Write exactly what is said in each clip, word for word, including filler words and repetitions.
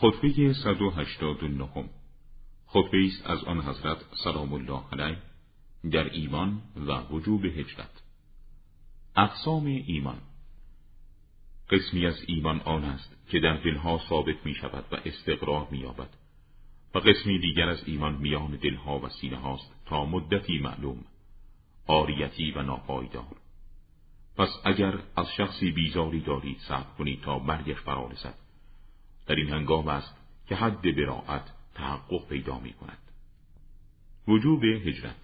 خطبه صد و هشتاد و نه خطبه ایست از آن حضرت سلام الله علیه در ایمان و وجوب هجرت. اقسام ایمان. قسمی از ایمان آن است که در دلها ثابت می شود و استقرار می یابد و قسمی دیگر از ایمان میان دلها و سینه هاست تا مدتی معلوم، عاریتی و ناپایدار. پس اگر از شخصی بیزاری دارید صبر کنید تا مرگش فرا رسد. در این هنگام است که حد براعت تحقق پیدا می کند. وجوب هجرت.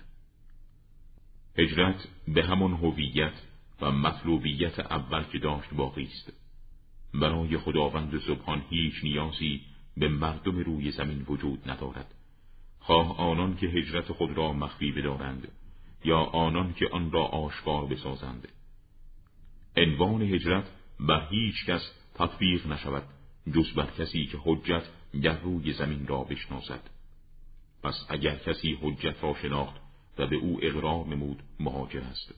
هجرت به همان هویت و مطلوبیت اول که داشت باقی است. برای خداوند سبحان هیچ نیازی به مردم روی زمین وجود ندارد، خواه آنان که هجرت خود را مخفی بدارند یا آنان که آن را آشکار بسازند. عنوان هجرت بر هیچ کس تطبیق نشود جز بر کسی که حجت در روی زمین را بشناسد. پس اگر کسی حجت را شناخت و به او اقرار نمود مهاجر است.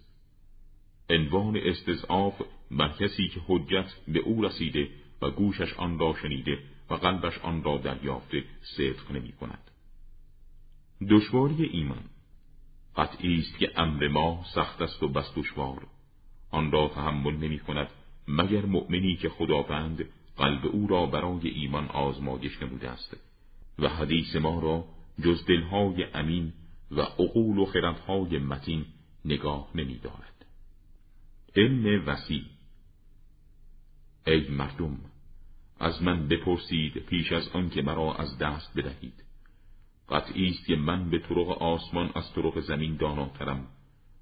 عنوان استضعاف بر کسی که حجت به او رسیده و گوشش آن را شنیده و قلبش آن را دریافته صدق نمی کند. دشواری ایمان. قطعی است که امر ما سخت است و بس دشوار، آن را تحمل نمی کند مگر مؤمنی که خداوند قلب او را برای ایمان آزمایش نموده است و حدیث ما را جز دلهای امین و عقول و خردهای متین نگاه نمی دارد. علم وسیع. ای مردم، از من بپرسید پیش از آن که مرا از دست بدهید. قطعی است که من به طرق آسمان از طرق زمین داناترم.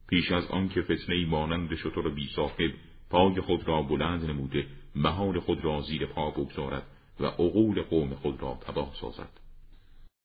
پیش از آن که فتنه‌ای مانند شتر بی صاحب پای خود را بلند نموده، محال خود را زیر پا بگذارد و عقول قوم خود را تباه سازد.